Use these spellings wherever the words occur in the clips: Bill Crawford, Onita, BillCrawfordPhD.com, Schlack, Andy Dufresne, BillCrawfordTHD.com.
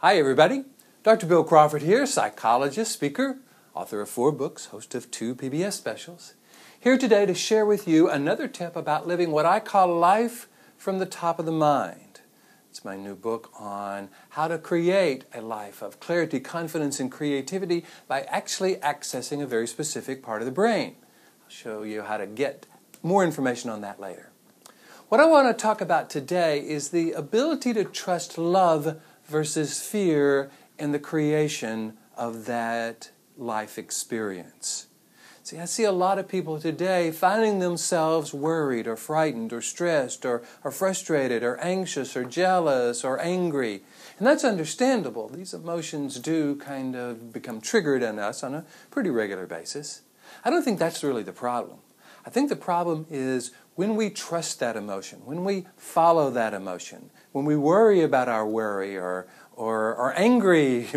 Hi everybody, Dr. Bill Crawford here, psychologist, speaker, author of 4 books, host of 2 PBS specials, here today to share with you another tip about living what I call life from the top of the mind. It's my new book on how to create a life of clarity, confidence, and creativity by actually accessing a very specific part of the brain. I'll show you how to get more information on that later. What I want to talk about today is the ability to trust love versus fear in the creation of that life experience. See, I see a lot of people today finding themselves worried or frightened or stressed or frustrated or anxious or jealous or angry. And that's understandable. These emotions do kind of become triggered in us on a pretty regular basis. I don't think that's really the problem. I think the problem is when we trust that emotion, when we follow that emotion, when we worry about our worry or angry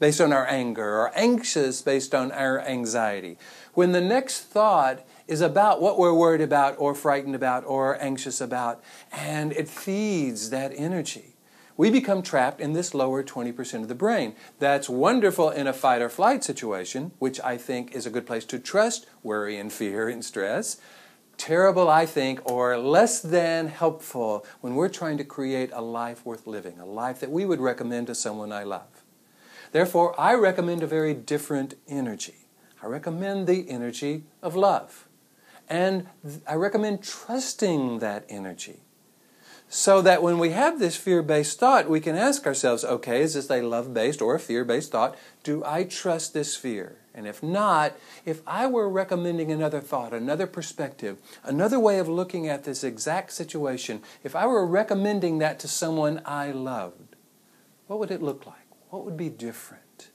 based on our anger or anxious based on our anxiety, when the next thought is about what we're worried about or frightened about or anxious about, and it feeds that energy. We become trapped in this lower 20% of the brain. That's wonderful in a fight or flight situation, which I think is a good place to trust worry and fear and stress. Terrible, I think, or less than helpful when we're trying to create a life worth living, a life that we would recommend to someone I love. Therefore, I recommend a very different energy. I recommend the energy of love. And I recommend trusting that energy. So that when we have this fear-based thought, we can ask ourselves, okay, is this a love-based or a fear-based thought? Do I trust this fear? And if not, if I were recommending another thought, another perspective, another way of looking at this exact situation, if I were recommending that to someone I loved, what would it look like? What would be different?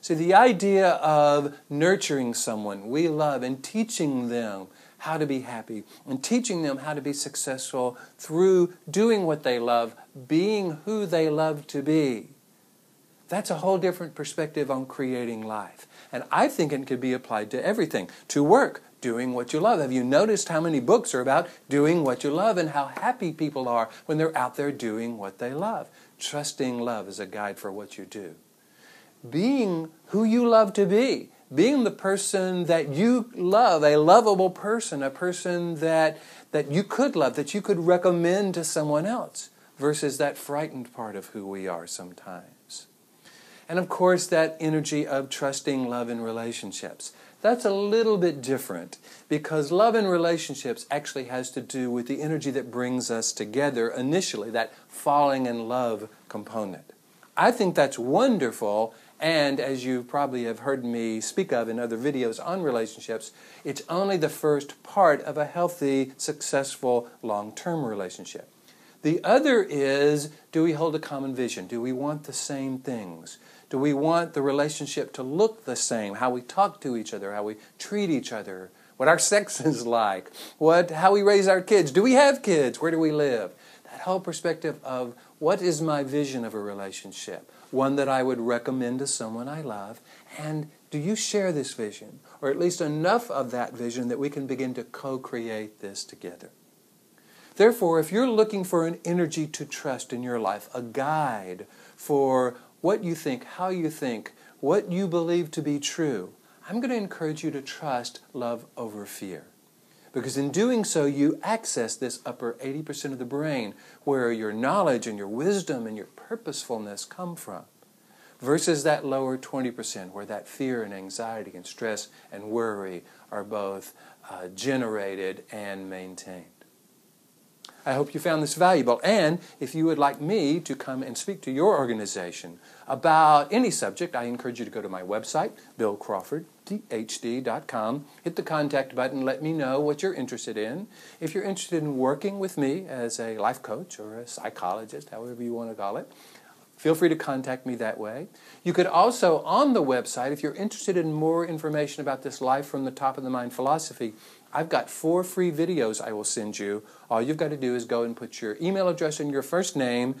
See, the idea of nurturing someone we love and teaching them how to be happy, and teaching them how to be successful through doing what they love, being who they love to be. That's a whole different perspective on creating life. And I think it could be applied to everything. To work, doing what you love. Have you noticed how many books are about doing what you love and how happy people are when they're out there doing what they love? Trusting love as a guide for what you do. Being who you love to be. Being the person that you love, a lovable person, a person that you could love, that you could recommend to someone else, versus that frightened part of who we are sometimes. And of course, that energy of trusting love in relationships. That's a little bit different, because love in relationships actually has to do with the energy that brings us together initially, that falling in love component. I think that's wonderful. And as you probably have heard me speak of in other videos on relationships, it's only the first part of a healthy, successful, long-term relationship. The other is, do we hold a common vision? Do we want the same things? Do we want the relationship to look the same? How we talk to each other, how we treat each other, what our sex is like, how we raise our kids. Do we have kids? Where do we live? That whole perspective of what is my vision of a relationship? One that I would recommend to someone I love, and do you share this vision, or at least enough of that vision that we can begin to co-create this together? Therefore, if you're looking for an energy to trust in your life, a guide for what you think, how you think, what you believe to be true, I'm going to encourage you to trust love over fear. Because in doing so, you access this upper 80% of the brain where your knowledge and your wisdom and your purposefulness come from, versus that lower 20% where that fear and anxiety and stress and worry are both generated and maintained. I hope you found this valuable, and if you would like me to come and speak to your organization about any subject, I encourage you to go to my website, BillCrawfordTHD.com, hit the contact button, let me know what you're interested in. If you're interested in working with me as a life coach or a psychologist, however you want to call it, feel free to contact me that way. You could also, on the website, if you're interested in more information about this life from the top of the mind philosophy, I've got 4 free videos I will send you. All you've got to do is go and put your email address and your first name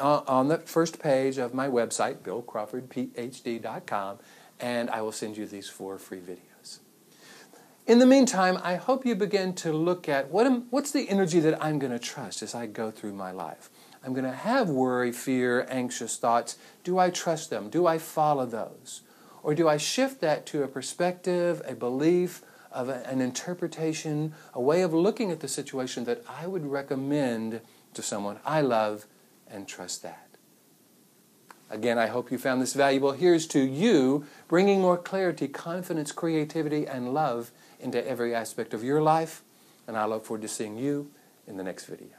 on the first page of my website, BillCrawfordPhD.com, and I will send you these 4 free videos. In the meantime, I hope you begin to look at what's the energy that I'm going to trust as I go through my life. I'm going to have worry, fear, anxious thoughts. Do I trust them? Do I follow those? Or do I shift that to a perspective, a belief, of an interpretation, a way of looking at the situation that I would recommend to someone I love and trust that? Again, I hope you found this valuable. Here's to you bringing more clarity, confidence, creativity, and love into every aspect of your life. And I look forward to seeing you in the next video.